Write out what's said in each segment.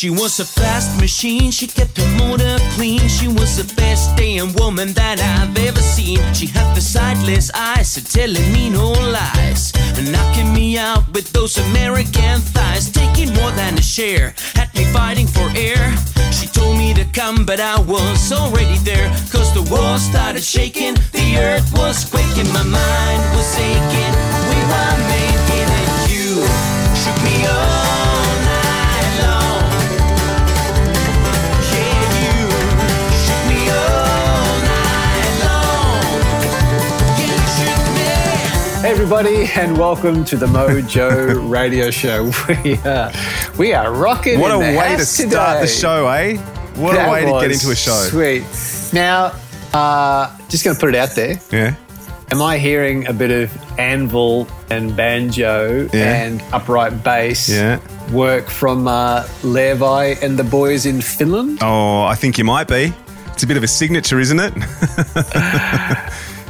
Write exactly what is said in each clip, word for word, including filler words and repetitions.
She was a fast machine, she kept her motor clean. She was the best damn woman that I've ever seen. She had the sightless eyes, so telling me no lies, and knocking me out with those American thighs. Taking more than a share, had me fighting for air. She told me to come, but I was already there. Cause the world started shaking, the earth was quaking, my mind was aching, we were making it. You shook me up. Hey everybody, and welcome to the Mojo Radio Show. We are, we are rocking. What a way to start the show, eh? What a way to get into a show. Sweet. Now, uh, just going to put it out there. Yeah. Am I hearing a bit of anvil and banjo yeah. and upright bass yeah. work from uh, Levi and the boys in Finland? Oh, I think you might be. It's a bit of a signature, isn't it?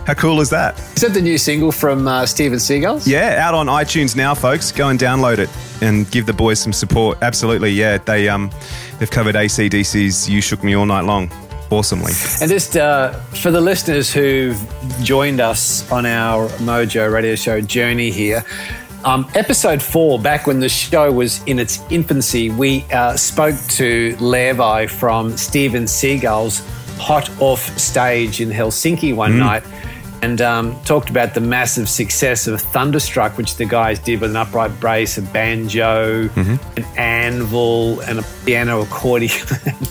How cool is that? Is that the new single from uh, Steve 'n' Seagulls? Yeah, out on iTunes now, folks. Go and download it and give the boys some support. Absolutely, yeah. They, um, they've covered A C D C's You Shook Me All Night Long awesomely. And just uh, for the listeners who've joined us on our Mojo Radio Show journey here, Um, episode four, back when the show was in its infancy, we uh, spoke to Levi from Steve 'n' Seagulls, hot off stage in Helsinki one mm. night, and um, talked about the massive success of Thunderstruck, which the guys did with an upright bass, a banjo, mm-hmm. an anvil, and a piano accordion.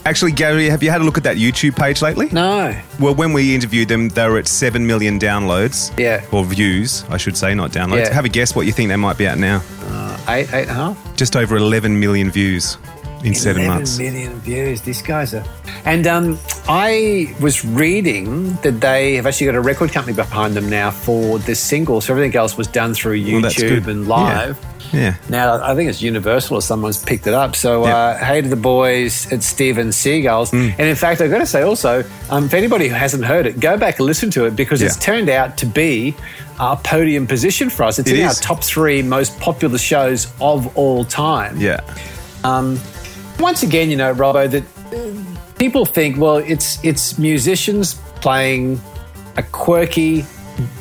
Actually, Gary, have you had a look at that YouTube page lately? No. Well, when we interviewed them, they were at seven million downloads. Yeah. Or views, I should say, not downloads. Yeah. Have a guess what you think they might be at now. Uh, eight, eight and a half? Just over eleven million views. In seven months. eleven million views. These guys are... And um, I was reading that they have actually got a record company behind them now for this single, so everything else was done through YouTube well, and live. Yeah. yeah. Now, I think it's Universal or someone's picked it up. So, yeah. uh, hey to the boys at Steve 'n' Seagulls. Mm. And, in fact, I've got to say also, um, if anybody who hasn't heard it, go back and listen to it because yeah. it's turned out to be... our podium position for us. It's it in is. our top three most popular shows of all time. Yeah. Um, once again, you know, Robbo, that uh, people think, well, it's it's musicians playing a quirky,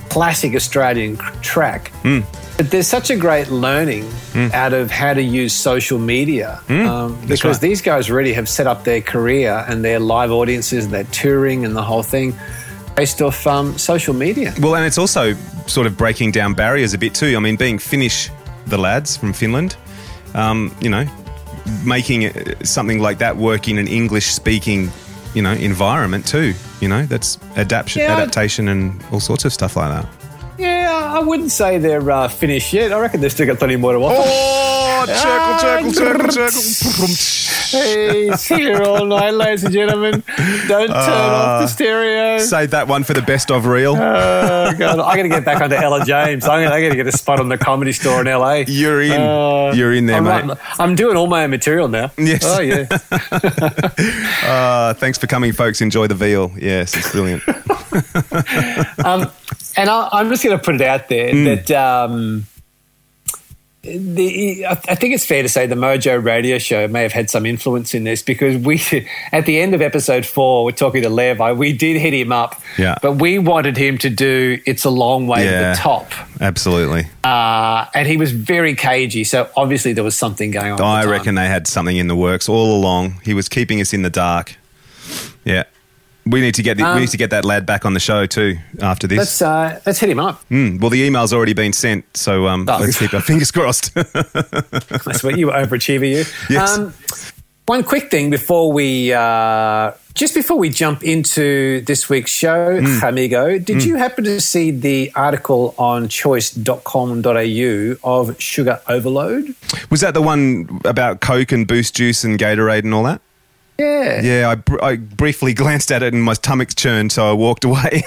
classic Australian track. Mm. But there's such a great learning mm. out of how to use social media mm. um, because right. these guys really have set up their career and their live audiences and their touring and the whole thing based off um, social media. Well, and it's also sort of breaking down barriers a bit too. I mean, being Finnish, the lads from Finland, um, you know, making something like that work in an English-speaking, you know, environment too. You know, that's adaptation, yeah, adaptation, and all sorts of stuff like that. Yeah, I wouldn't say they're uh, finished yet. I reckon they've still got plenty more to offer. Oh, circle, circle, circle, circle. Hey, it's here all night, ladies and gentlemen. Don't turn uh, off the stereo. Save that one for the best of reel. Uh, God, I got to get back onto Ella James. I'm going to get a spot on the Comedy Store in L A. You're in. Uh, You're in there, I'm mate. Right, I'm doing all my own material now. Yes. Oh, yeah. uh, thanks for coming, folks. Enjoy the veal. Yes, it's brilliant. um, and I, I'm just going to put it out there mm. that um, the, I, I think it's fair to say the Mojo Radio Show may have had some influence in this because we, at the end of episode four, we're talking to Levi, we did hit him up, yeah. but we wanted him to do It's a Long Way yeah, to the Top. Absolutely. Uh, and he was very cagey, so obviously there was something going on. I reckon they had something in the works all along. He was keeping us in the dark. Yeah. We need to get the, um, we need to get that lad back on the show too after this. Let's uh, let's hit him up. Mm, well, the email's already been sent, so um, oh. let's keep our fingers crossed. That's what you were overachiever, you. Yes. Um, one quick thing before we uh, just before we jump into this week's show, mm. amigo, did mm. you happen to see the article on choice dot com dot a u of sugar overload? Was that the one about Coke and Boost Juice and Gatorade and all that? Yeah. Yeah, I, br- I briefly glanced at it and my stomach churned, so I walked away.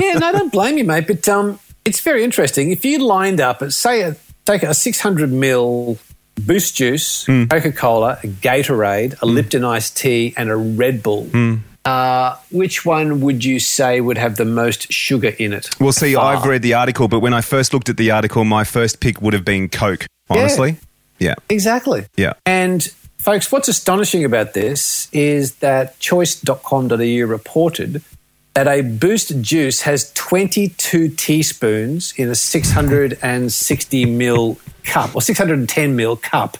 Yeah, no, don't blame you, mate, but um, it's very interesting. If you lined up, say, a, take a six hundred milliliter Boost Juice, mm. Coca-Cola, a Gatorade, a mm. Lipton Iced Tea and a Red Bull, mm. uh, which one would you say would have the most sugar in it? Well, see, far? I've read the article, but when I first looked at the article, my first pick would have been Coke, honestly. Yeah, yeah. Exactly. Yeah. And... Folks, what's astonishing about this is that choice dot com dot a u reported that a boosted juice has twenty-two teaspoons in a six hundred sixty milliliter cup, or six hundred ten milliliter cup.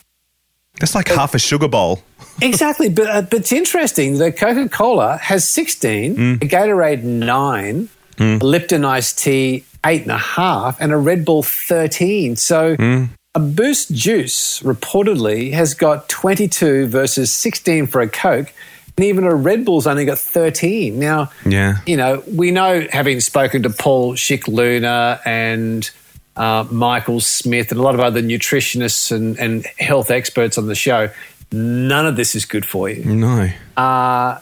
That's like but, half a sugar bowl. Exactly. But, uh, but it's interesting that Coca-Cola has sixteen, mm. Gatorade nine, mm. Lipton iced tea eight and a half, and a Red Bull thirteen. So mm. a Boost juice reportedly has got twenty-two versus sixteen for a Coke, and even a Red Bull's only got thirteen. Now, yeah. you know, we know, having spoken to Paul Schickluna and uh, Michael Smith and a lot of other nutritionists and, and health experts on the show, none of this is good for you. No. Uh,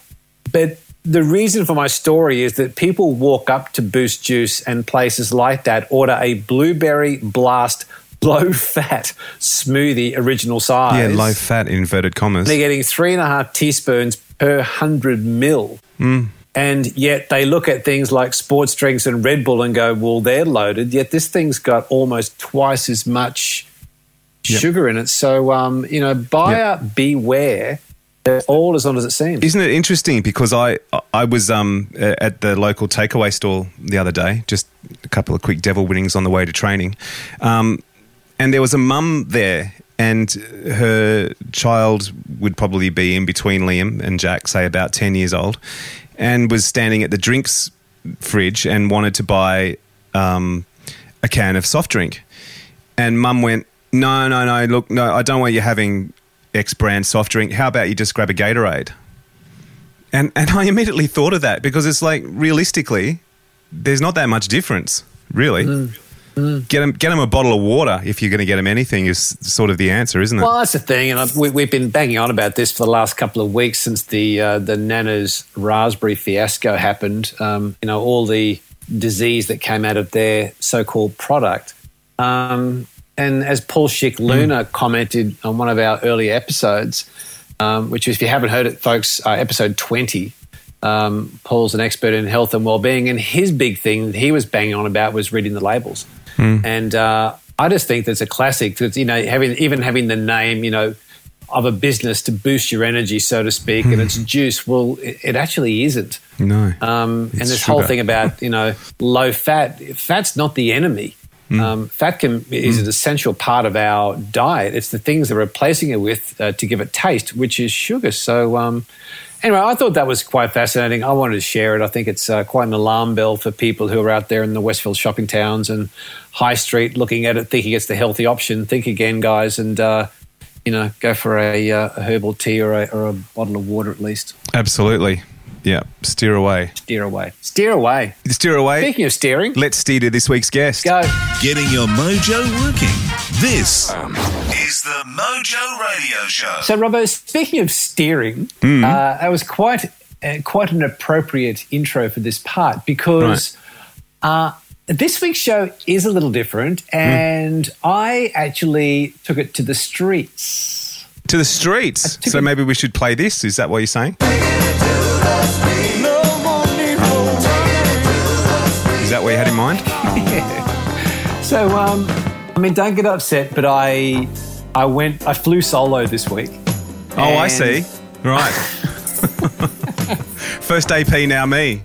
but the reason for my story is that people walk up to Boost Juice and places like that, order a blueberry blast low-fat smoothie original size. Yeah, low-fat, inverted commas. They're getting three and a half teaspoons per one hundred mil. Mm. And yet they look at things like sports drinks and Red Bull and go, well, they're loaded, yet this thing's got almost twice as much yep. sugar in it. So, um, you know, buyer yep. beware. They're all as odd as it seems. Isn't it interesting? Because I I was um, at the local takeaway store the other day, just a couple of quick devil winnings on the way to training, um, and there was a mum there, and her child would probably be in between Liam and Jack, say about ten years old, and was standing at the drinks fridge and wanted to buy um, a can of soft drink. And mum went, no, no, no, look, no, I don't want you having X brand soft drink. How about you just grab a Gatorade? And and I immediately thought of that, because it's like, realistically, there's not that much difference, really. Mm. Mm. Get them, get them a bottle of water if you're going to get them anything is sort of the answer, isn't it? Well, that's the thing, and I've, we, we've been banging on about this for the last couple of weeks since the uh, the Nana's raspberry fiasco happened. Um, you know, all the disease that came out of their so-called product. Um, and as Paul Schickluna mm. commented on one of our earlier episodes, um, which if you haven't heard it, folks, uh, episode twenty. Um, Paul's an expert in health and well-being, and his big thing that he was banging on about was reading the labels. Mm. And uh, I just think that's a classic. That's, you know, having even having the name, you know, of a business to boost your energy, so to speak, mm. and it's juice. Well, it, it actually isn't. No, um, and this sugar. Whole thing about, you know, low fat. Fat's not the enemy. Mm. Um, fat can, is mm. an essential part of our diet. It's the things that we're replacing it with uh, to give it taste, which is sugar. So. Um, Anyway, I thought that was quite fascinating. I wanted to share it. I think it's uh, quite an alarm bell for people who are out there in the Westfield shopping towns and High Street looking at it, thinking it's the healthy option. Think again, guys, and uh, you know, go for a, uh, a herbal tea or a, or a bottle of water at least. Absolutely. Yeah, steer away. Steer away. Steer away. Steer away. Speaking of steering. Let's steer to this week's guest. Go. Getting your mojo working. This um. is the Mojo Radio Show. So, Robbo, speaking of steering, mm. uh, that was quite uh, quite an appropriate intro for this part, because right. uh, this week's show is a little different, and mm. I actually took it to the streets. To the streets? So it- maybe we should play this? Is that what you're saying? Is that what you had in mind? Yeah. So, um, I mean, don't get upset, but I I went, I flew solo this week. Oh, I see. Right. First A P, now me.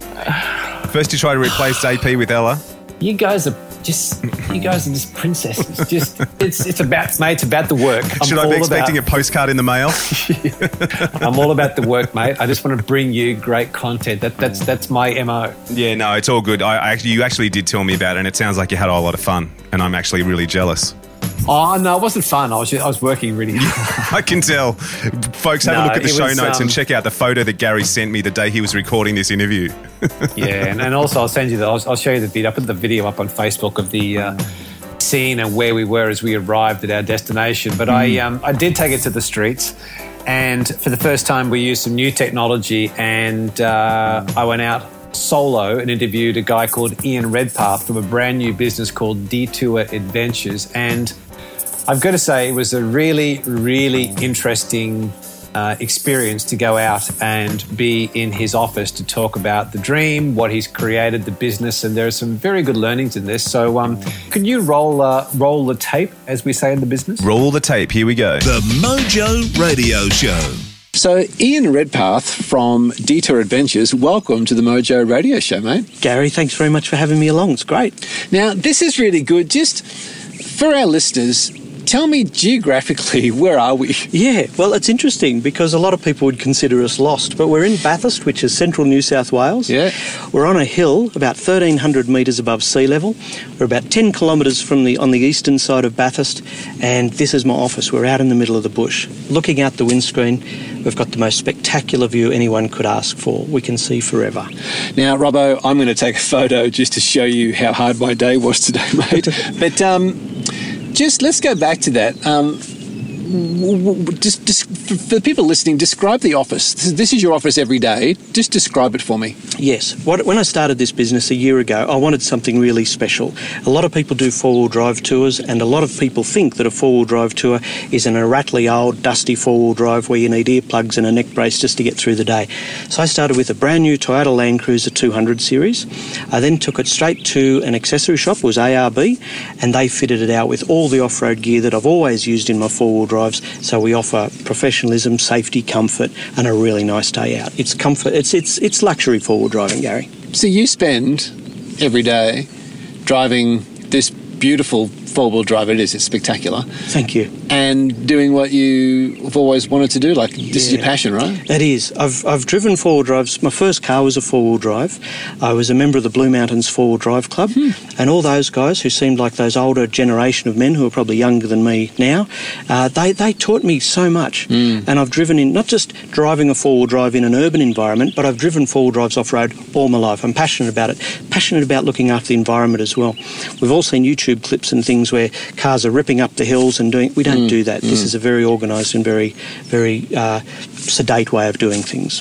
First you try to replace A P with Ella. You guys are just, you guys are just princesses. Just, it's it's about, mate, it's about the work. I'm Should I be expecting about, a postcard in the mail? I'm all about the work, mate. I just want to bring you great content. That that's that's my M O. Yeah, no, it's all good. I, I actually, you actually did tell me about it, and it sounds like you had a lot of fun, and I'm actually really jealous. Oh, no, it wasn't fun. I was just, I was working really hard. I can tell. Folks, have no, a look at the show was, notes um, and check out the photo that Gary sent me the day he was recording this interview. Yeah, and, and also I'll send you the, I'll, I'll show you the video. I put the video up on Facebook of the uh, scene and where we were as we arrived at our destination. But mm. I, um, I did take it to the streets, and for the first time we used some new technology, and uh, I went out solo and interviewed a guy called Ian Redpath from a brand new business called Detour Adventures, and I've got to say, it was a really, really interesting uh, experience to go out and be in his office to talk about the dream, what he's created, the business, and there are some very good learnings in this. So um, can you roll uh, roll the tape, as we say in the business? Roll the tape. Here we go. The Mojo Radio Show. So, Ian Redpath from Detour Adventures, welcome to the Mojo Radio Show, mate. Gary, thanks very much for having me along. It's great. Now, this is really good. Just for our listeners, tell me geographically, where are we? Yeah, well, it's interesting because a lot of people would consider us lost, but we're in Bathurst, which is central New South Wales. Yeah. We're on a hill about thirteen hundred metres above sea level. We're about ten kilometres from the on the eastern side of Bathurst, and this is my office. We're out in the middle of the bush. Looking out the windscreen, we've got the most spectacular view anyone could ask for. We can see forever. Now, Robbo, I'm going to take a photo just to show you how hard my day was today, mate. But, um... Just let's go back to that. Um, just, just for the people listening, describe the office. This is your office every day. Just describe it for me. Yes. What, when I started this business a year ago, I wanted something really special. A lot of people do four-wheel drive tours, and a lot of people think that a four-wheel drive tour is an rattly old, dusty four-wheel drive where you need earplugs and a neck brace just to get through the day. So I started with a brand new Toyota Land Cruiser two hundred series. I then took it straight to an accessory shop, was A R B, and they fitted it out with all the off-road gear that I've always used in my four-wheel drives. So we offer professional safety, comfort, and a really nice day out. It's comfort. It's it's it's luxury four-wheel driving, Gary. So you spend every day driving this beautiful four-wheel drive. It is. It's spectacular. Thank you. And doing what you've always wanted to do. Like, this yeah. is your passion, right? That is. I've I've driven four-wheel drives. My first car was a four-wheel drive. I was a member of the Blue Mountains four-wheel drive club. Hmm. And all those guys who seemed like those older generation of men who are probably younger than me now, uh, they, they taught me so much. Hmm. And I've driven in, not just driving a four-wheel drive in an urban environment, but I've driven four-wheel drives off-road all my life. I'm passionate about it. Passionate about looking after the environment as well. We've all seen YouTube clips and things where cars are ripping up the hills and doing... We don't mm, do that. Mm. This is a very organised and very, very uh, sedate way of doing things.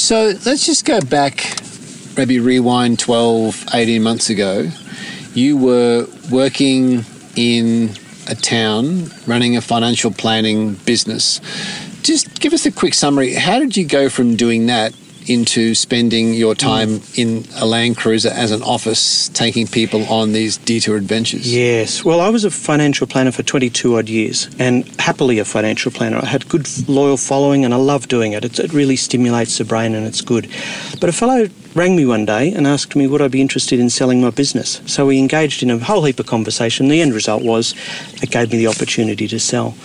So let's just go back, maybe rewind twelve, eighteen months ago. You were working in a town, running a financial planning business. Just give us a quick summary. How did you go from doing that into spending your time in a Land Cruiser as an office, taking people on these detour adventures? Yes. Well, I was a financial planner for twenty-two odd years, and happily a financial planner. I had a good, loyal following, and I love doing it. It, it really stimulates the brain, and it's good. But a fellow rang me one day and asked me would I be interested in selling my business. So we engaged in a whole heap of conversation. The end result was it gave me the opportunity to sell.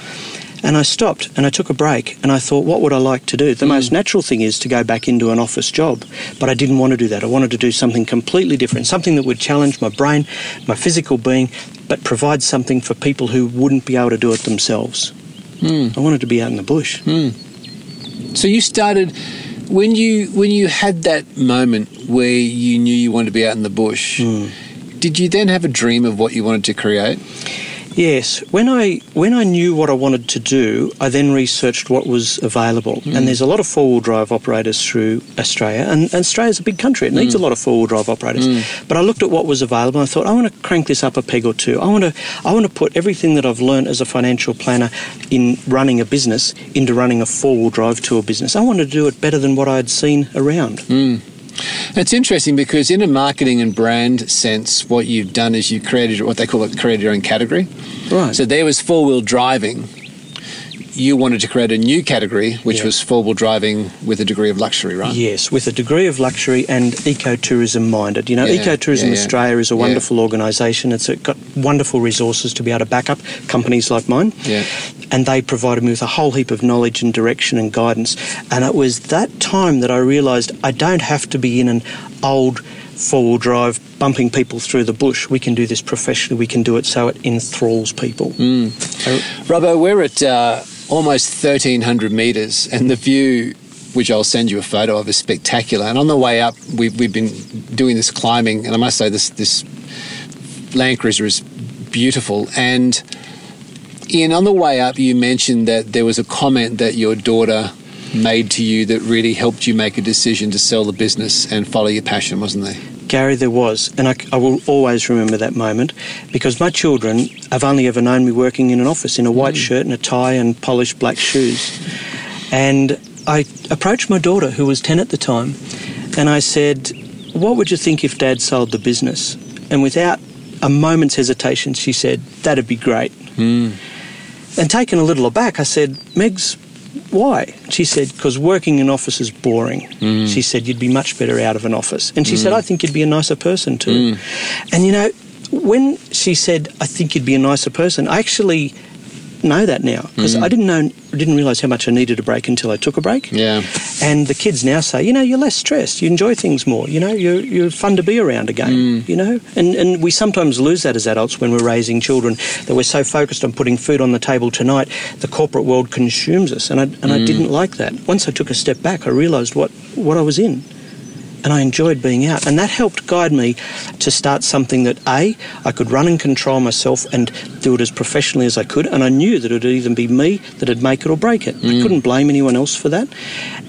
And I stopped and I took a break and I thought, what would I like to do? The mm. most natural thing is to go back into an office job, but I didn't want to do that. I wanted to do something completely different, something that would challenge my brain, my physical being, but provide something for people who wouldn't be able to do it themselves. Mm. I wanted to be out in the bush. Mm. So you started... When you when you had that moment where you knew you wanted to be out in the bush, mm. did you then have a dream of what you wanted to create? Yes. When I when I knew what I wanted to do, I then researched what was available. Mm. And there's a lot of four-wheel drive operators through Australia. And, and Australia's a big country. It needs mm. a lot of four-wheel drive operators. Mm. But I looked at what was available and I thought, I want to crank this up a peg or two. I want to I want to put everything that I've learned as a financial planner in running a business into running a four-wheel drive tour business. I wanted to do it better than what I had seen around. Mm. It's interesting because in a marketing and brand sense, what you've done is you created what they call it, created your own category. Right. So there was four-wheel driving. You wanted to create a new category, which yeah. was four-wheel driving with a degree of luxury, right? Yes, with a degree of luxury and ecotourism minded. You know, yeah, Ecotourism yeah, yeah. Australia is a wonderful yeah. organisation. It's got wonderful resources to be able to back up companies like mine. Yeah. And they provided me with a whole heap of knowledge and direction and guidance. And it was that time that I realised I don't have to be in an old four-wheel drive bumping people through the bush. We can do this professionally. We can do it so it enthralls people. Mm. Robbo, we're at... Uh, almost thirteen hundred metres, and the view, which I'll send you a photo of, is spectacular. And on the way up, we've, we've been doing this climbing, and I must say this, this Land Cruiser is beautiful. And Ian, on the way up, you mentioned that there was a comment that your daughter made to you that really helped you make a decision to sell the business and follow your passion, wasn't there? Gary, there was, and I, I will always remember that moment, because my children have only ever known me working in an office in a white mm. shirt and a tie and polished black shoes. And I approached my daughter, who was ten at the time, and I said, what would you think if Dad sold the business? And without a moment's hesitation, she said, that'd be great. Mm. And taken a little aback, I said, Megs, why? She said, because working in office is boring. Mm. She said, you'd be much better out of an office. And she mm. said, I think you'd be a nicer person too. Mm. And, you know, when she said, I think you'd be a nicer person, I actually know that now, because mm. I didn't know, didn't realise how much I needed a break until I took a break. Yeah. And the kids now say, you know, you're less stressed, you enjoy things more, you know, you're, you're fun to be around again, mm. you know. And and we sometimes lose that as adults when we're raising children, that we're so focused on putting food on the table tonight, the corporate world consumes us, and I, and mm. I didn't like that. Once I took a step back, I realised what, what I was in. And I enjoyed being out. And that helped guide me to start something that, A, I could run and control myself and do it as professionally as I could. And I knew that it would either be me that would make it or break it. Mm. I couldn't blame anyone else for that.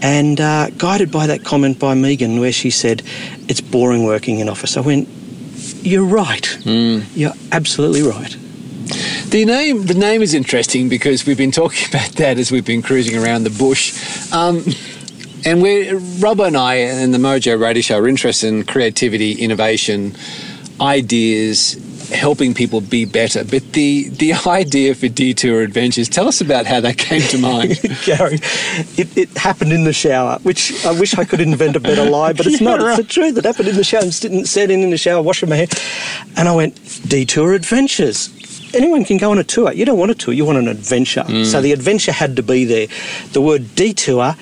And uh, guided by that comment by Megan where she said, it's boring working in office. I went, you're right. Mm. You're absolutely right. The name, the name is interesting because we've been talking about that as we've been cruising around the bush. Um... And we're, Rob and I and the Mojo Radio Show are interested in creativity, innovation, ideas, helping people be better. But the, the idea for Detour Adventures, tell us about how that came to mind. Gary, it, it happened in the shower, which I wish I could invent a better lie, but it's yeah, not. Right. It's the truth. It happened in the shower. I'm sitting, sitting in the shower, washing my hair, and I went, Detour Adventures. Anyone can go on a tour. You don't want a tour. You want an adventure. Mm. So the adventure had to be there. The word detour...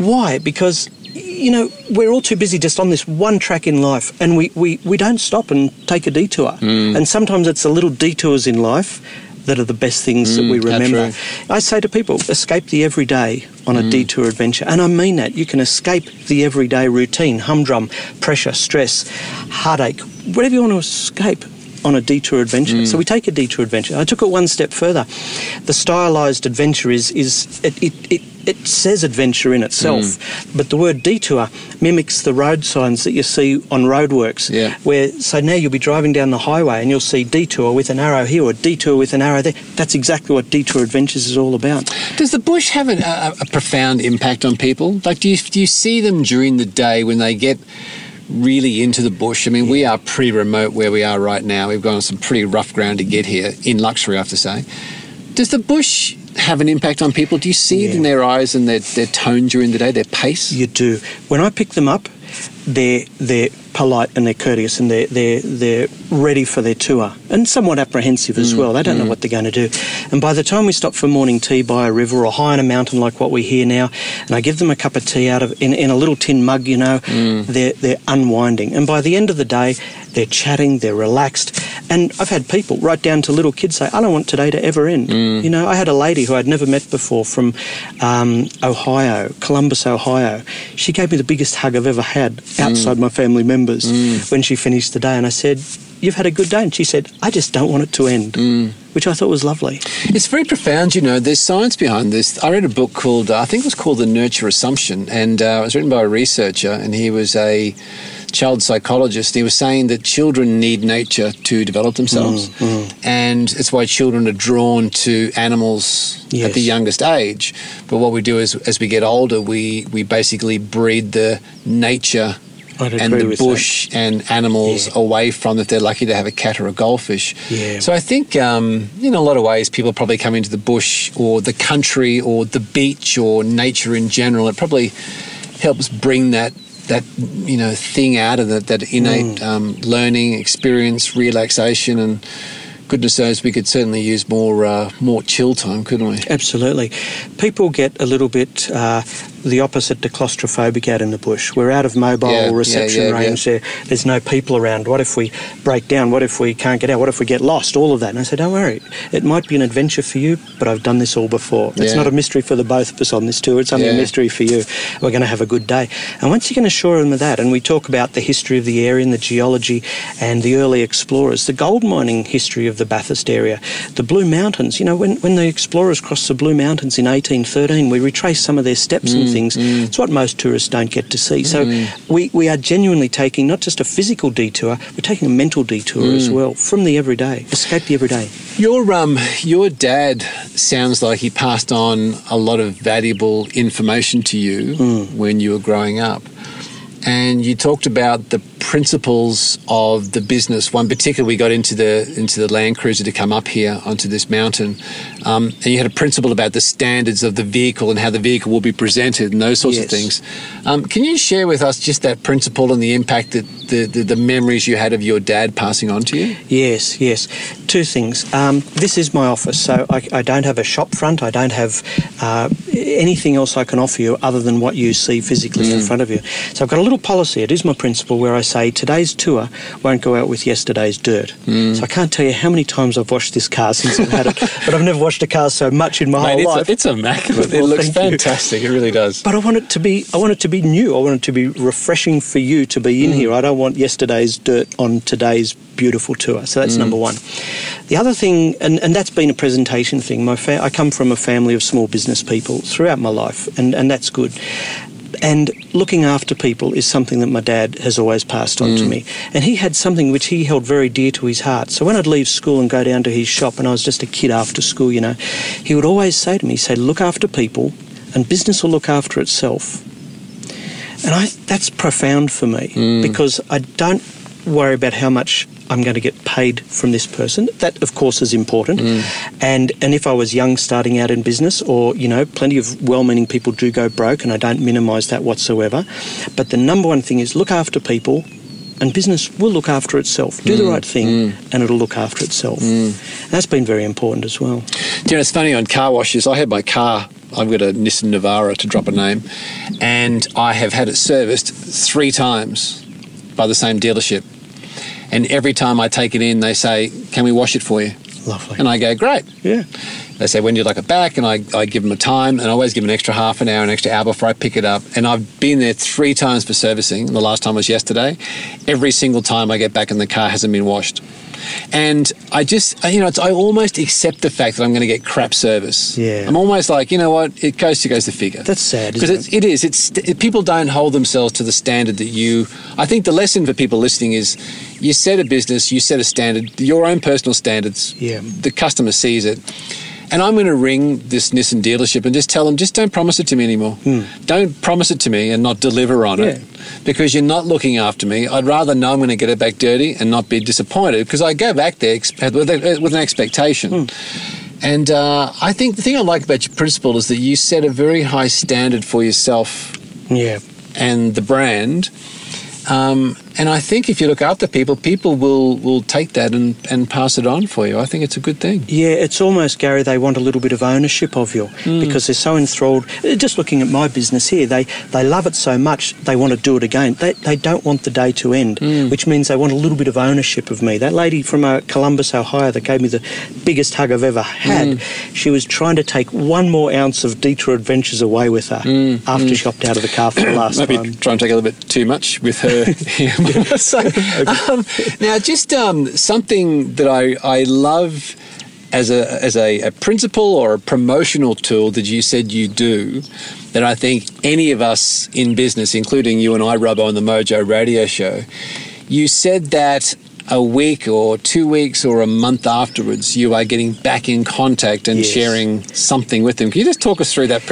Why? Because, you know, we're all too busy just on this one track in life, and we, we, we don't stop and take a detour. Mm. And sometimes it's the little detours in life that are the best things mm, that we remember. Right. I say to people, escape the everyday on a mm. detour adventure. And I mean that. You can escape the everyday routine, humdrum, pressure, stress, heartache, whatever you want to escape on a detour adventure. Mm. So we take a detour adventure. I took it one step further. The stylised adventure is... is it. it, it It says adventure in itself, mm. but the word detour mimics the road signs that you see on roadworks. Yeah. Where so now you'll be driving down the highway and you'll see detour with an arrow here or detour with an arrow there. That's exactly what Detour Adventures is all about. Does the bush have an, a, a profound impact on people? Like, do you do you see them during the day when they get really into the bush? I mean, yeah. we are pretty remote where we are right now. We've gone on some pretty rough ground to get here in luxury, I have to say. Does the bush have an impact on people? Do you see yeah. it in their eyes and their, their tone during the day, their pace? You do. When I pick them up, they're, they're polite and they're courteous and they're, they're, they're ready for their tour and somewhat apprehensive mm. as well. They don't mm. know what they're going to do. And by the time we stop for morning tea by a river or high on a mountain like what we hear now, and I give them a cup of tea out of in, in a little tin mug, you know, mm. they're, they're unwinding. And by the end of the day, they're chatting, they're relaxed. And I've had people right down to little kids say, I don't want today to ever end. Mm. You know, I had a lady who I'd never met before from um, Ohio, Columbus, Ohio. She gave me the biggest hug I've ever had outside mm. my family members mm. when she finished the day. And I said, you've had a good day. And she said, I just don't want it to end, mm. which I thought was lovely. It's very profound, you know. There's science behind this. I read a book called, uh, I think it was called The Nurture Assumption. And uh, it was written by a researcher, and he was a... child psychologist. He was saying that children need nature to develop themselves, mm, mm. and it's why children are drawn to animals yes. at the youngest age. But what we do is, as we get older, we we basically breed the nature and the bush that. and animals yeah. away from, if they're lucky to have a cat or a goldfish. Yeah. So I think um, in a lot of ways people probably come into the bush or the country or the beach or nature in general. It probably helps bring that that, you know, thing out of that, that innate mm. um, learning, experience, relaxation, and goodness knows we could certainly use more uh, more chill time, couldn't we? Absolutely. People get a little bit uh, the opposite to claustrophobic out in the bush. We're out of mobile yeah, reception yeah, yeah, range. Yeah. There, there's no people around. What if we break down? What if we can't get out? What if we get lost? All of that. And I said, don't worry. It might be an adventure for you, but I've done this all before. It's yeah. not a mystery for the both of us on this tour. It's only yeah. a mystery for you. We're going to have a good day. And once you can assure them of that, and we talk about the history of the area and the geology and the early explorers, the gold mining history of the Bathurst area, the Blue Mountains. You know, when, when the explorers crossed the Blue Mountains in eighteen thirteen, we retraced some of their steps mm. and things. things. Mm. It's what most tourists don't get to see. So mm. we, we are genuinely taking not just a physical detour, we're taking a mental detour mm. as well from the everyday. Escape the everyday. Your um your dad sounds like he passed on a lot of valuable information to you mm. when you were growing up. And you talked about the principles of the business. One particular, we got into the into the Land Cruiser to come up here onto this mountain, um, and you had a principle about the standards of the vehicle and how the vehicle will be presented and those sorts yes. of things. Um, can you share with us just that principle and the impact that the, the, the memories you had of your dad passing on to you? Yes, yes. Two things. Um, this is my office, so I, I don't have a shop front. I don't have uh, anything else I can offer you other than what you see physically mm. in front of you. So I've got a little policy. It is my principle where I say today's tour won't go out with yesterday's dirt. Mm. So I can't tell you how many times I've washed this car since I've had it, but I've never washed a car so much in my Mate, whole it's life. A, it's immaculate. Well, it looks fantastic. You. It really does. But I want it to be. I want it to be new. I want it to be refreshing for you to be in mm. here. I don't want yesterday's dirt on today's beautiful tour. So that's mm. number one. The other thing, and, and that's been a presentation thing. My fa- I come from a family of small business people throughout my life, and, and that's good. And looking after people is something that my dad has always passed on mm. to me. And he had something which he held very dear to his heart. So when I'd leave school and go down to his shop, and I was just a kid after school, you know, he would always say to me, say, look after people and business will look after itself. And I that's profound for me mm. because I don't worry about how much I'm going to get paid from this person. That, of course, is important. Mm. And and if I was young starting out in business, or, you know, plenty of well-meaning people do go broke, and I don't minimise that whatsoever. But the number one thing is look after people, and business will look after itself. Do mm. the right thing, mm. and it'll look after itself. Mm. And that's been very important as well. Do you know, it's funny on car washes, I had my car... I've got a Nissan Navara, to drop a name, and I have had it serviced three times by the same dealership. And every time I take it in, they say, can we wash it for you? Lovely. And I go, great. Yeah. They say, when do you like it back? And I, I give them a time, and I always give them an extra half an hour, an extra hour before I pick it up. And I've been there three times for servicing, and the last time was yesterday. Every single time I get back and the car hasn't been washed. And I just, you know, it's, I almost accept the fact that I'm going to get crap service. Yeah. I'm almost like, you know what, it goes to goes to figure. That's sad, isn't it? Because it is. It's, it, people don't hold themselves to the standard that you... I think the lesson for people listening is you set a business, you set a standard, your own personal standards. Yeah. The customer sees it. And I'm going to ring this Nissan dealership and just tell them, just don't promise it to me anymore. Mm. Don't promise it to me and not deliver on yeah. it, because you're not looking after me. I'd rather know I'm going to get it back dirty and not be disappointed, because I go back there with an expectation. Mm. And uh, I think the thing I like about your principle is that you set a very high standard for yourself yeah. and the brand. Um, and I think if you look after people, people will, will take that and, and pass it on for you. I think it's a good thing. Yeah, it's almost, Gary, they want a little bit of ownership of you mm. because they're so enthralled. Just looking at my business here, they, they love it so much, they want to do it again. They, they don't want the day to end, mm. which means they want a little bit of ownership of me. That lady from uh, Columbus, Ohio, that gave me the biggest hug I've ever had, mm. she was trying to take one more ounce of Detour Adventures away with her mm. after mm. she opted out of the car for the last Maybe time. Maybe try and take a little bit too much with her. So, um, now, just um, something that I, I love as a as a, a principle or a promotional tool that you said you do, that I think any of us in business, including you and I, Robbo, on the Mojo Radio Show, you said that a week or two weeks or a month afterwards, you are getting back in contact and yes. sharing something with them. Can you just talk us through that?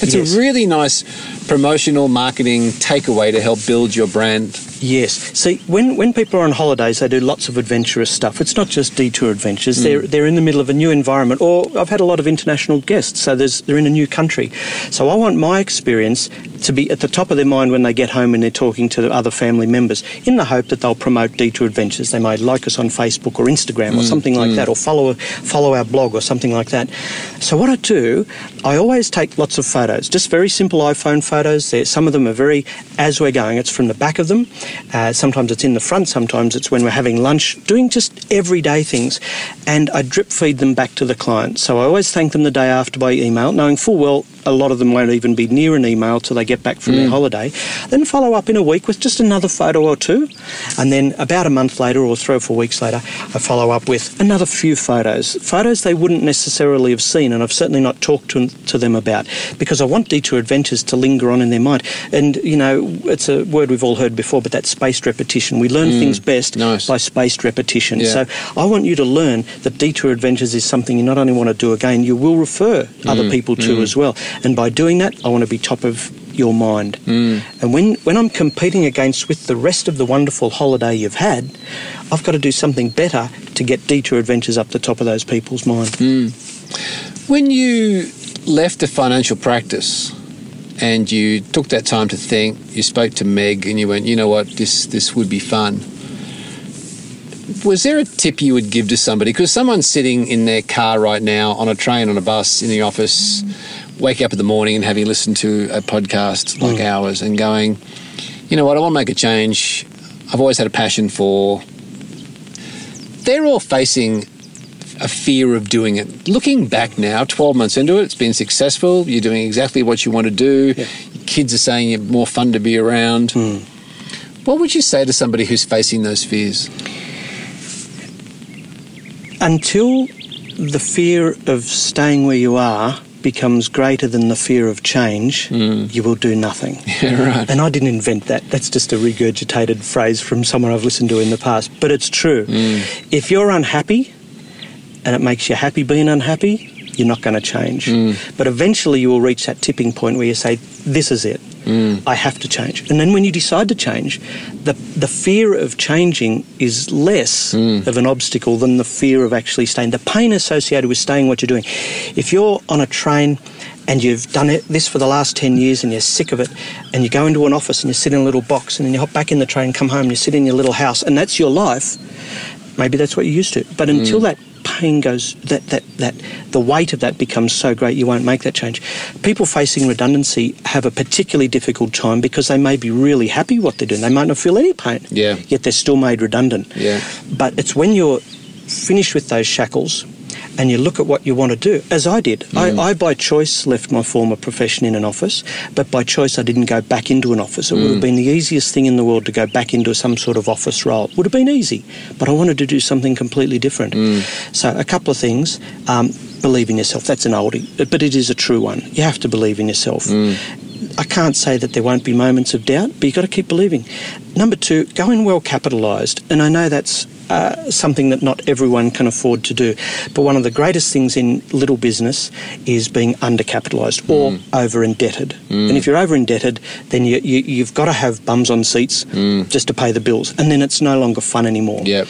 It's yes. a really nice promotional marketing takeaway to help build your brand. Yes. See, when, when people are on holidays, they do lots of adventurous stuff. It's not just Detour Adventures. Mm. They're they're in the middle of a new environment, or I've had a lot of international guests, so there's they're in a new country. So I want my experience to be at the top of their mind when they get home and they're talking to the other family members, in the hope that they'll promote Detour Adventures. They might like us on Facebook or Instagram mm, or something like mm. that, or follow follow our blog or something like that. So what I do, I always take lots of photos, just very simple iPhone photos. They're, some of them are very, as we're going, it's from the back of them. Uh, sometimes it's in the front, sometimes it's when we're having lunch, doing just everyday things. And I drip feed them back to the client. So I always thank them the day after by email, knowing full well a lot of them won't even be near an email till they get get back from mm. their holiday, then follow up in a week with just another photo or two, and then about a month later or three or four weeks later, I follow up with another few photos, photos they wouldn't necessarily have seen, and I've certainly not talked to, to them about, because I want Detour Adventures to linger on in their mind. And, you know, it's a word we've all heard before, but that's spaced repetition. We learn mm. things best nice. by spaced repetition. Yeah. So I want you to learn that Detour Adventures is something you not only want to do again, you will refer mm. other people to mm. as well. And by doing that, I want to be top of your mind. Mm. And when, when I'm competing against with the rest of the wonderful holiday you've had, I've got to do something better to get Detour Adventures up the top of those people's mind. Mm. When you left the financial practice and you took that time to think, you spoke to Meg and you went, you know what, this this would be fun. Was there a tip you would give to somebody? Because someone's sitting in their car right now, on a train, on a bus, in the office, wake up in the morning and having listened to a podcast like mm. ours and going, you know what, I want to make a change. I've always had a passion for... They're all facing a fear of doing it. Looking back now, twelve months into it, it's been successful. You're doing exactly what you want to do. Yeah. Your kids are saying you're more fun to be around. Mm. What would you say to somebody who's facing those fears? Until the fear of staying where you are becomes greater than the fear of change, mm. you will do nothing. Yeah, right. And I didn't invent that. That's just a regurgitated phrase from someone I've listened to in the past. But it's true. Mm. If you're unhappy and it makes you happy being unhappy, you're not going to change. Mm. But eventually you will reach that tipping point where you say, this is it. Mm. I have to change. And then when you decide to change, the the fear of changing is less mm. of an obstacle than the fear of actually staying. The pain associated with staying what you're doing. If you're on a train and you've done it, this for the last ten years and you're sick of it, and you go into an office and you sit in a little box and then you hop back in the train, come home and you sit in your little house and that's your life, maybe that's what you're used to. But until mm. that pain goes, that, that, that the weight of that becomes so great you won't make that change. People facing redundancy have a particularly difficult time because they may be really happy what they're doing. They might not feel any pain, yeah. yet they're still made redundant. Yeah. But it's when you're finished with those shackles and you look at what you want to do, as I did. Mm. I, I, by choice, left my former profession in an office, but by choice I didn't go back into an office. It mm. would have been the easiest thing in the world to go back into some sort of office role. Would have been easy, but I wanted to do something completely different. Mm. So a couple of things. Um, believe in yourself. That's an oldie, but it is a true one. You have to believe in yourself. Mm. I can't say that there won't be moments of doubt, but you've got to keep believing. Number two, go in well capitalised. And I know that's uh, something that not everyone can afford to do. But one of the greatest things in little business is being undercapitalised or mm. over-indebted. Mm. And if you're over-indebted, then you, you, you've got to have bums on seats mm. just to pay the bills. And then it's no longer fun anymore. Yep.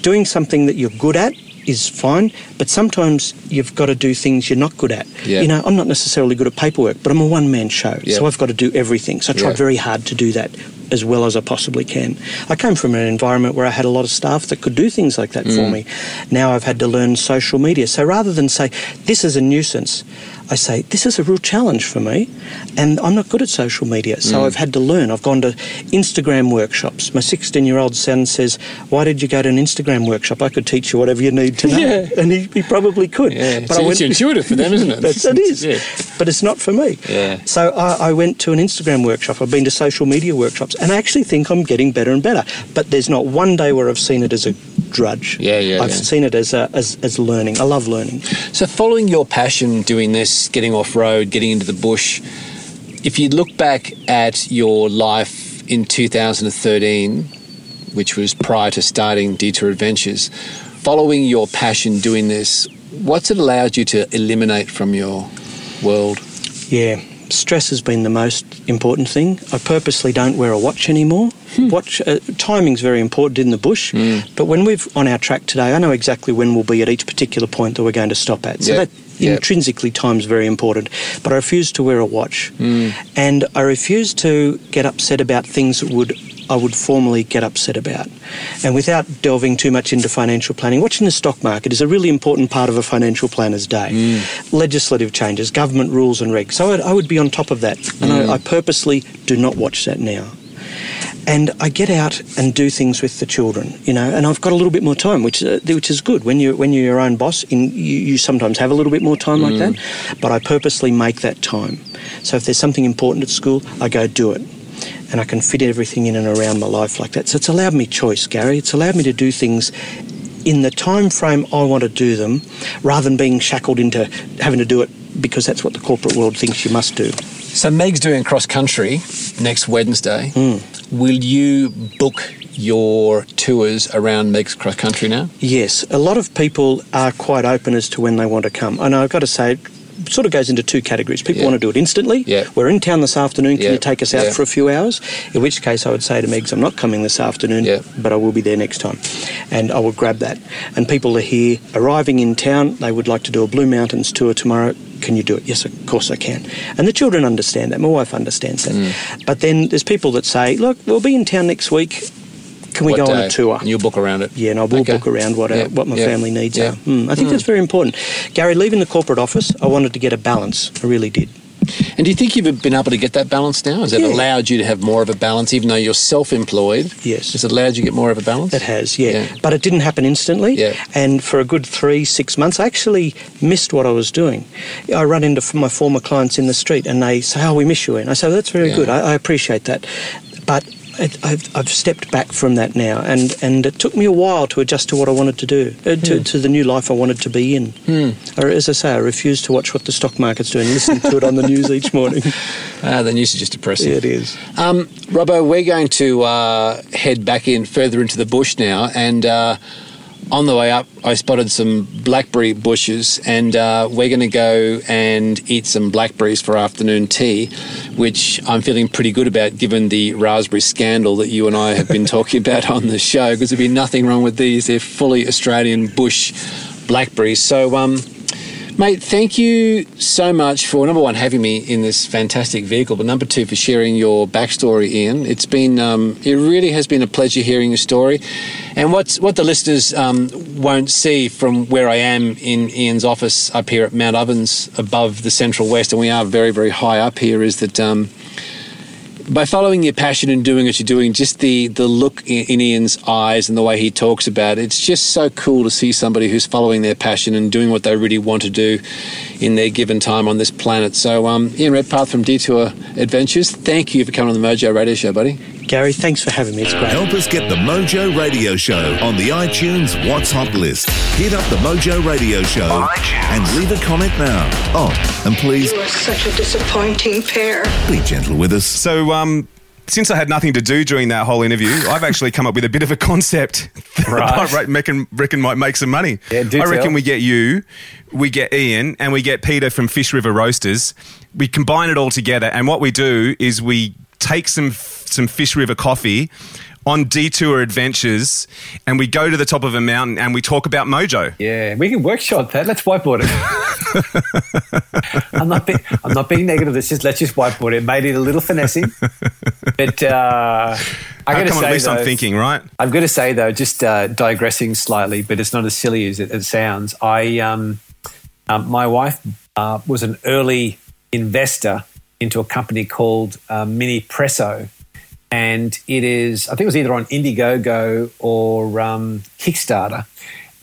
Doing something that you're good at is fine, but sometimes you've got to do things you're not good at. Yep. You know, I'm not necessarily good at paperwork, but I'm a one-man show, yep. so I've got to do everything. So I tried yep. very hard to do that as well as I possibly can. I came from an environment where I had a lot of staff that could do things like that mm. for me. Now I've had to learn social media. So rather than say, this is a nuisance, I say, this is a real challenge for me, and I'm not good at social media, so mm. I've had to learn. I've gone to Instagram workshops. My sixteen-year-old son says, why did you go to an Instagram workshop? I could teach you whatever you need to know. Yeah. And he, he probably could. Yeah. But so I it's went, intuitive for them, isn't it? That's, it is, yeah. but it's not for me. Yeah. So I, I went to an Instagram workshop. I've been to social media workshops, and I actually think I'm getting better and better, but there's not one day where I've seen it as a drudge. Yeah, yeah, I've yeah. seen it as, a, as, as learning. I love learning. So following your passion, doing this, getting off-road, getting into the bush. If you look back at your life in two thousand thirteen, which was prior to starting Detour Adventures, following your passion doing this, what's it allowed you to eliminate from your world? Yeah, stress has been the most important thing. I purposely don't wear a watch anymore. Hmm. Watch uh, timing's very important in the bush, mm. but when we're on our track today, I know exactly when we'll be at each particular point that we're going to stop at. So yep. that Yep. intrinsically time's very important, but I refuse to wear a watch mm. and I refuse to get upset about things that would I would formally get upset about. And without delving too much into financial planning, watching the stock market is a really important part of a financial planner's day. Mm. Legislative changes, government rules and regs. So I, I would be on top of that, and mm. I, I purposely do not watch that now. and I get out and do things with the children, you know, and I've got a little bit more time, which uh, which is good. When you when you're your own boss, in you, you sometimes have a little bit more time mm. like that, but I purposely make that time. So if there's something important at school, I go do it, and I can fit everything in and around my life like that. So it's allowed me choice, Gary. It's allowed me to do things in the time frame I want to do them, rather than being shackled into having to do it because that's what the corporate world thinks you must do. So Meg's doing cross-country next Wednesday. Mm. Will you book your tours around Meg's cross-country now? Yes. A lot of people are quite open as to when they want to come. And I've got to say, it sort of goes into two categories. People yeah. want to do it instantly. Yeah. We're in town this afternoon. Can yeah. you take us out yeah. for a few hours? In which case I would say to Megs, I'm not coming this afternoon, yeah. but I will be there next time. And I will grab that. And people are here arriving in town. They would like to do a Blue Mountains tour tomorrow. Can you do it? Yes, of course I can. And the children understand that. My wife understands that. Mm. But then there's people that say, look, we'll be in town next week. Can we what go day? on a tour? And you'll book around it. Yeah, and I will okay. book around what yeah. uh, what my yeah. family needs yeah. are. Mm, I think mm. that's very important. Gary, leaving the corporate office, I wanted to get a balance. I really did. And do you think you've been able to get that balance now? Has yeah. it allowed you to have more of a balance, even though you're self-employed? Yes. Has it allowed you to get more of a balance? It has, yeah. yeah. But it didn't happen instantly. Yeah. And for a good three, six months, I actually missed what I was doing. I run into my former clients in the street, and they say, oh, we miss you, Ian. I say, well, that's very yeah. good. I, I appreciate that. But I've, I've stepped back from that now, and, and it took me a while to adjust to what I wanted to do, uh, to, mm. to the new life I wanted to be in. Mm. Or, as I say, I refuse to watch what the stock market's doing, listen to it on the news each morning. Ah, the news is just depressing. Yeah, it is. Um, Robbo, we're going to uh, head back in further into the bush now, and uh, on the way up, I spotted some blackberry bushes, and uh, we're going to go and eat some blackberries for afternoon tea, which I'm feeling pretty good about given the raspberry scandal that you and I have been talking about on the show, because there'd be nothing wrong with these. They're fully Australian bush blackberries. So, um, mate, thank you so much for, number one, having me in this fantastic vehicle, but number two, for sharing your backstory, Ian. It's been, um, it really has been a pleasure hearing your story. And what's, what the listeners um, won't see from where I am in Ian's office up here at Mount Ovens above the Central West, and we are very, very high up here, is that um, by following your passion and doing what you're doing, just the, the look in, in Ian's eyes and the way he talks about it, it's just so cool to see somebody who's following their passion and doing what they really want to do in their given time on this planet. So um, Ian Redpath from Detour Adventures, thank you for coming on the Mojo Radio Show, buddy. Gary, thanks for having me. It's great. Help us get the Mojo Radio Show on the iTunes What's Hot list. Hit up the Mojo Radio Show and leave a comment now. Oh, and please... You are such a disappointing pair. Be gentle with us. So, um... since I had nothing to do during that whole interview, I've actually come up with a bit of a concept that right. I reckon, reckon might make some money. Yeah, do I reckon tell. we get you, we get Ian, and we get Peter from Fish River Roasters. We combine it all together, and what we do is we take some some Fish River coffee on Detour Adventures, and we go to the top of a mountain and we talk about Mojo. Yeah, we can workshop that. Let's whiteboard it. I'm not being, I'm not being negative. Let's just, let's just whiteboard it. Made it a little finessing. But uh, I'm going to say, at least though, I'm thinking, right? I'm going to say, though, just uh, digressing slightly, but it's not as silly as it, it sounds. I, um, um, my wife uh, was an early investor into a company called uh, Mini Presso. And it is, I think it was either on Indiegogo or um, Kickstarter.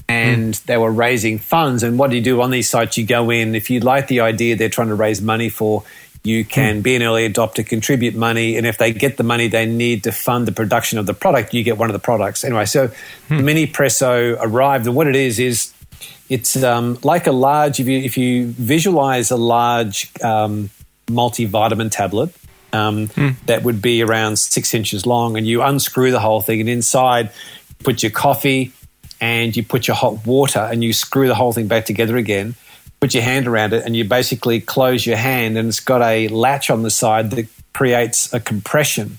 And mm. they were raising funds. And what do you do on these sites? You go in. If you like the idea they're trying to raise money for, you can mm. be an early adopter, contribute money. And if they get the money they need to fund the production of the product, you get one of the products. Anyway, so mm. Mini Presso arrived. And what it is is it's um, like a large, if you, if you visualize a large um, multivitamin tablet, Um, mm. that would be around six inches long, and you unscrew the whole thing, and inside you put your coffee and you put your hot water, and you screw the whole thing back together again, put your hand around it, and you basically close your hand, and it's got a latch on the side that creates a compression,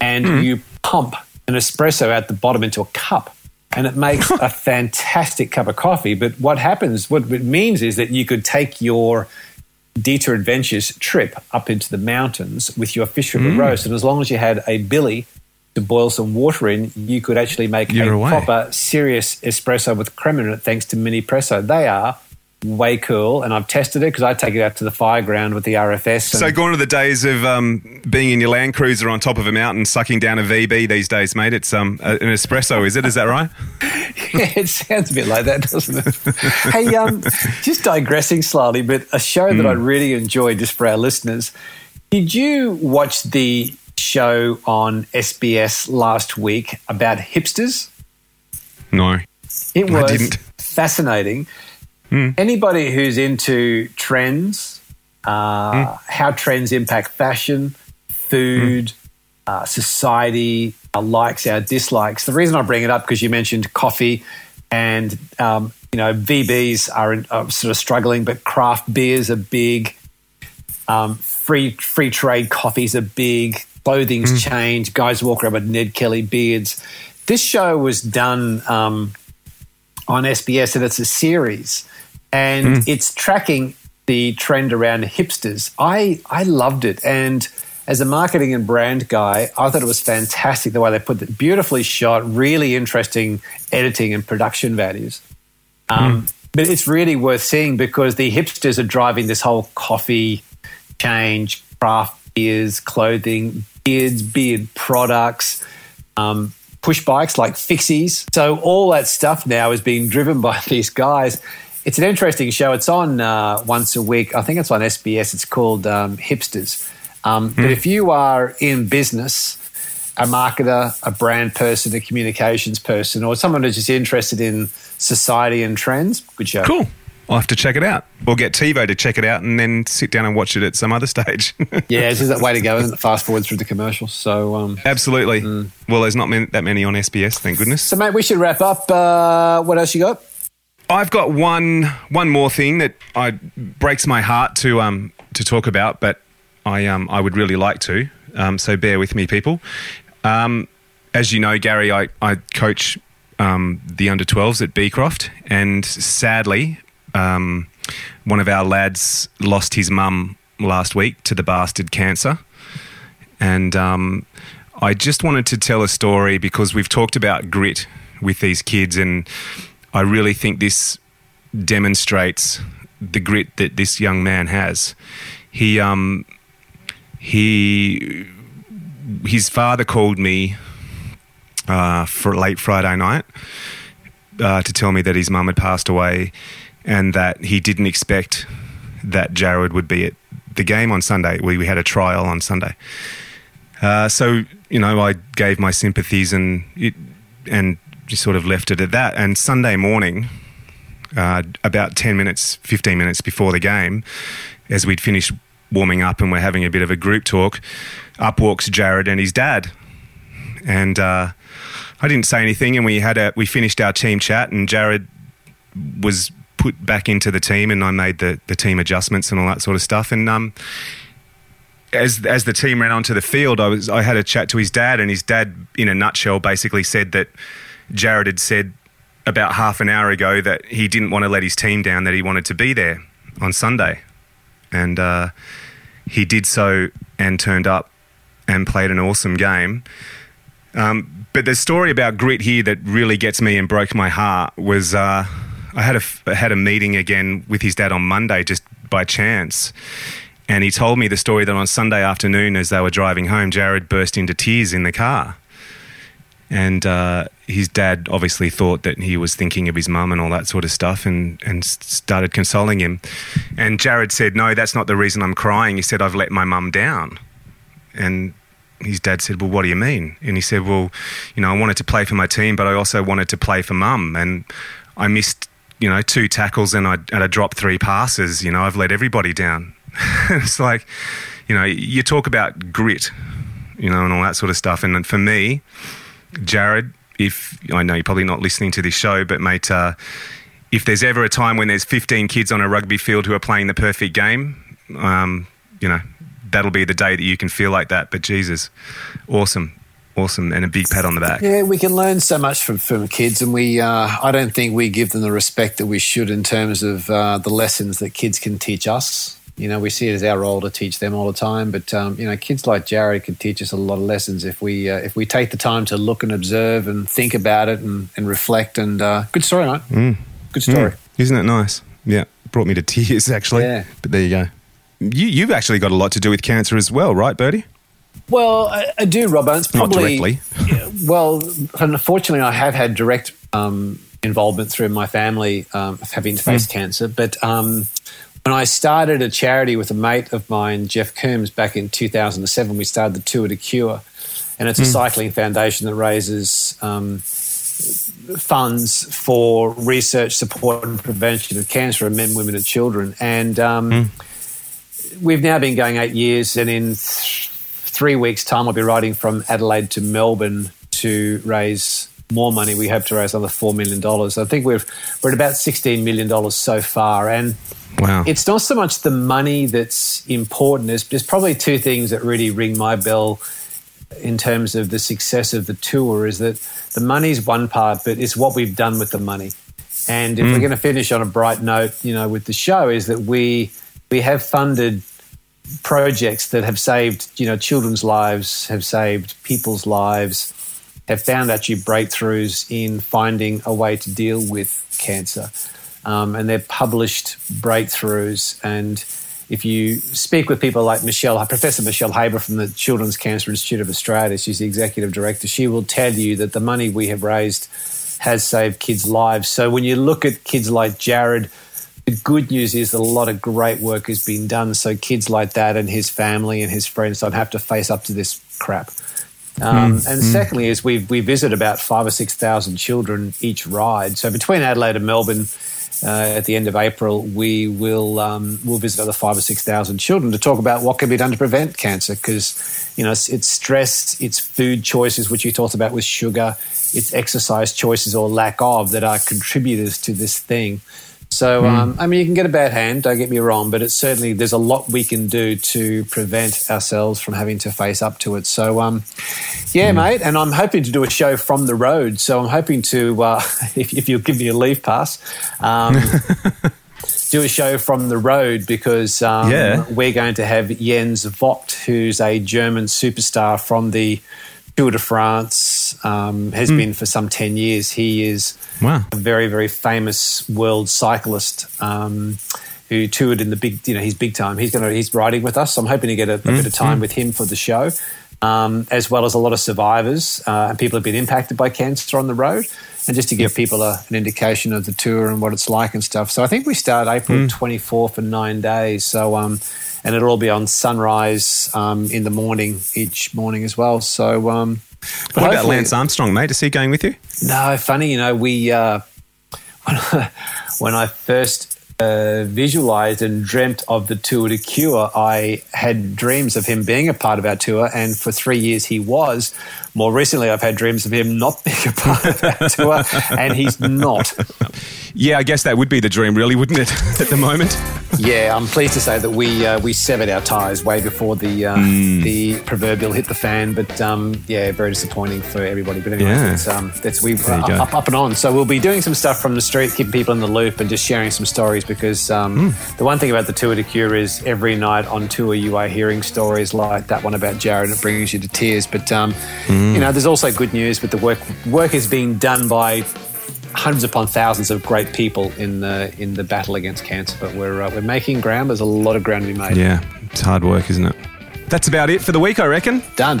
and mm. you pump an espresso out the bottom into a cup, and it makes a fantastic cup of coffee. But what happens, what it means is that you could take your Detour Adventures trip up into the mountains with your Fish River mm. roast, and as long as you had a billy to boil some water in, you could actually make You're a away. proper serious espresso with creme in it, thanks to Mini Presso. They are way cool, and I've tested it because I take it out to the fire ground with the R F S. And so gone are the days of um, being in your Land Cruiser on top of a mountain sucking down a V B these days, mate. It's um, an espresso, is it? Is that right? Yeah, it sounds a bit like that, doesn't it? Hey, um, just digressing slightly, but a show that mm. I really enjoyed just for our listeners. Did you watch the show on S B S last week about hipsters? No, it was I didn't. Fascinating. Mm. Anybody who's into trends, uh, mm. how trends impact fashion, food, mm. uh, society, our likes, our dislikes. The reason I bring it up because you mentioned coffee and, um, you know, V Bs are, are sort of struggling, but craft beers are big. Um, free free trade coffees are big. Clothing's mm. changed. Guys walk around with Ned Kelly beards. This show was done um, on S B S and it's a series. And mm. it's tracking the trend around hipsters. I, I loved it. And as a marketing and brand guy, I thought it was fantastic the way they put it. Beautifully shot, really interesting editing and production values. Um, mm. But it's really worth seeing because the hipsters are driving this whole coffee change, craft beers, clothing, beards, beard products, um, push bikes like fixies. So all that stuff now is being driven by these guys. It's an interesting show. It's on uh, once a week. I think it's on S B S. It's called um, Hipsters. Um, mm. But if you are in business, a marketer, a brand person, a communications person, or someone who's just interested in society and trends, good show. Cool. I'll have to check it out. We'll get TiVo to check it out and then sit down and watch it at some other stage. Yeah, it's just that way to go, isn't it? Fast forward through the commercials. So, um, absolutely. Mm. Well, there's not that many on S B S, thank goodness. So, mate, we should wrap up. Uh, what else you got? I've got one one more thing that I breaks my heart to um to talk about, but I um I would really like to. Um, so bear with me, people. Um, as you know, Gary, I I coach um, the under twelves at Beecroft, and sadly. Um, one of our lads lost his mum last week to the bastard cancer. And um, I just wanted to tell a story because we've talked about grit with these kids, and I really think this demonstrates the grit that this young man has. He, um, he, his father called me uh, for late Friday night uh, to tell me that his mum had passed away, and that he didn't expect that Jared would be at the game on Sunday. We, we had a trial on Sunday. Uh, so, you know, I gave my sympathies and it, and just sort of left it at that. And Sunday morning, uh, about ten minutes, fifteen minutes before the game, as we'd finished warming up and we're having a bit of a group talk, up walks Jared and his dad. And uh, I didn't say anything, and we had a, we finished our team chat, and Jared was put back into the team, and I made the, the team adjustments and all that sort of stuff. And um, as as the team ran onto the field, I was I had a chat to his dad, and his dad, in a nutshell, basically said that Jared had said about half an hour ago that he didn't want to let his team down, that he wanted to be there on Sunday. And uh, he did so and turned up and played an awesome game. Um, but the story about grit here that really gets me and broke my heart was... Uh, I had a, I had a meeting again with his dad on Monday just by chance, and he told me the story that on Sunday afternoon as they were driving home, Jared burst into tears in the car, and uh, his dad obviously thought that he was thinking of his mum and all that sort of stuff, and, and started consoling him. And Jared said, "No, that's not the reason I'm crying." He said, "I've let my mum down." And his dad said, "Well, what do you mean?" And he said, "Well, you know, I wanted to play for my team, but I also wanted to play for mum, and I missed you know, two tackles and I, and I dropped three passes, you know, I've let everybody down." It's like, you know, you talk about grit, you know, and all that sort of stuff. And for me, Jared, if I know you're probably not listening to this show, but mate, uh, if there's ever a time when there's fifteen kids on a rugby field who are playing the perfect game, um, you know, that'll be the day that you can feel like that. But Jesus, awesome. Awesome, and a big pat on the back. Yeah, we can learn so much from, from kids, and we. Uh, I don't think we give them the respect that we should in terms of uh, the lessons that kids can teach us. You know, we see it as our role to teach them all the time, but um, you know, kids like Jared can teach us a lot of lessons if we uh, if we take the time to look and observe and think about it and, and reflect. And uh, good story, mate. Mm. Good story, mm. Isn't it nice? Yeah, brought me to tears, actually. Yeah. But there you go. You, you've actually got a lot to do with cancer as well, right, Bertie? Well, I, I do, Robbo. It's probably, not directly. Well, unfortunately, I have had direct um, involvement through my family um, having to face mm. cancer. But um, when I started a charity with a mate of mine, Jeff Coombs, back in two thousand seven, we started the Tour de Cure, and it's mm. a cycling foundation that raises um, funds for research, support and prevention of cancer in men, women and children. And um, mm. we've now been going eight years, and in th- three weeks' time I'll be riding from Adelaide to Melbourne to raise more money. We hope to raise another four million dollars. I think we've, we're at about sixteen million dollars so far. And wow. It's not so much the money that's important. There's, there's probably two things that really ring my bell in terms of the success of the tour, is that the money's one part, but it's what we've done with the money. And if mm. we're going to finish on a bright note, you know, with the show, is that we we have funded projects that have saved, you know, children's lives, have saved people's lives, have found actually breakthroughs in finding a way to deal with cancer. Um, and they're published breakthroughs. And if you speak with people like Michelle, Professor Michelle Haber from the Children's Cancer Institute of Australia, she's the executive director, she will tell you that the money we have raised has saved kids' lives. So when you look at kids like Jared, the good news is that a lot of great work has been done. So kids like that and his family and his friends don't have to face up to this crap. Um, mm, and mm. secondly is we we visit about five or six thousand children each ride. So between Adelaide and Melbourne, Uh, at the end of April, we will um, we'll visit other five or six thousand children to talk about what can be done to prevent cancer. Because you know it's, it's stress, it's food choices, which you talked about with sugar, it's exercise choices or lack of that are contributors to this thing. So mm. um, I mean, you can get a bad hand, don't get me wrong, but it's certainly there's a lot we can do to prevent ourselves from having to face up to it. So um, yeah, mm. mate, and I'm hoping to do a show from the road. So I'm hoping to, uh, if, if you'll give me a leave pass. Um, do a show from the road because um, yeah. we're going to have Jens Voigt, who's a German superstar from the Tour de France, um, has mm. been for some ten years. He is wow. a very, very famous world cyclist um, who toured in the big, you know, he's big time. He's going to, he's riding with us. So I'm hoping to get a, a mm. bit of time mm. with him for the show, um, as well as a lot of survivors uh, and people who have been impacted by cancer on the road. And just to give people a, an indication of the tour and what it's like and stuff. So I think we start April twenty-fourth for nine days. So, um, and it'll all be on sunrise um, in the morning, each morning as well. So, um, what about Lance Armstrong, mate? Is he going with you? No, funny, you know, we uh, when, I, when I first uh, visualised and dreamt of the Tour de Cure, I had dreams of him being a part of our tour, and for three years he was. More recently, I've had dreams of him not being a part of our tour, and he's not. Yeah, I guess that would be the dream, really, wouldn't it, at the moment? Yeah, I'm pleased to say that we uh, we severed our ties way before the uh, mm. the proverbial hit the fan. But um, yeah, very disappointing for everybody. But anyway, yeah. it's, um, it's we uh, up, up and on. So we'll be doing some stuff from the street, keeping people in the loop, and just sharing some stories. Because um, mm. the one thing about the Tour de Cure is every night on tour you are hearing stories like that one about Jared, and it brings you to tears. But um, mm. you know, there's also good news. But the work work is being done by hundreds upon thousands of great people in the in the battle against cancer, but we're uh, we're making ground. There's a lot of ground to be made. Yeah, it's hard work, isn't it? That's about it for the week, I reckon. Done.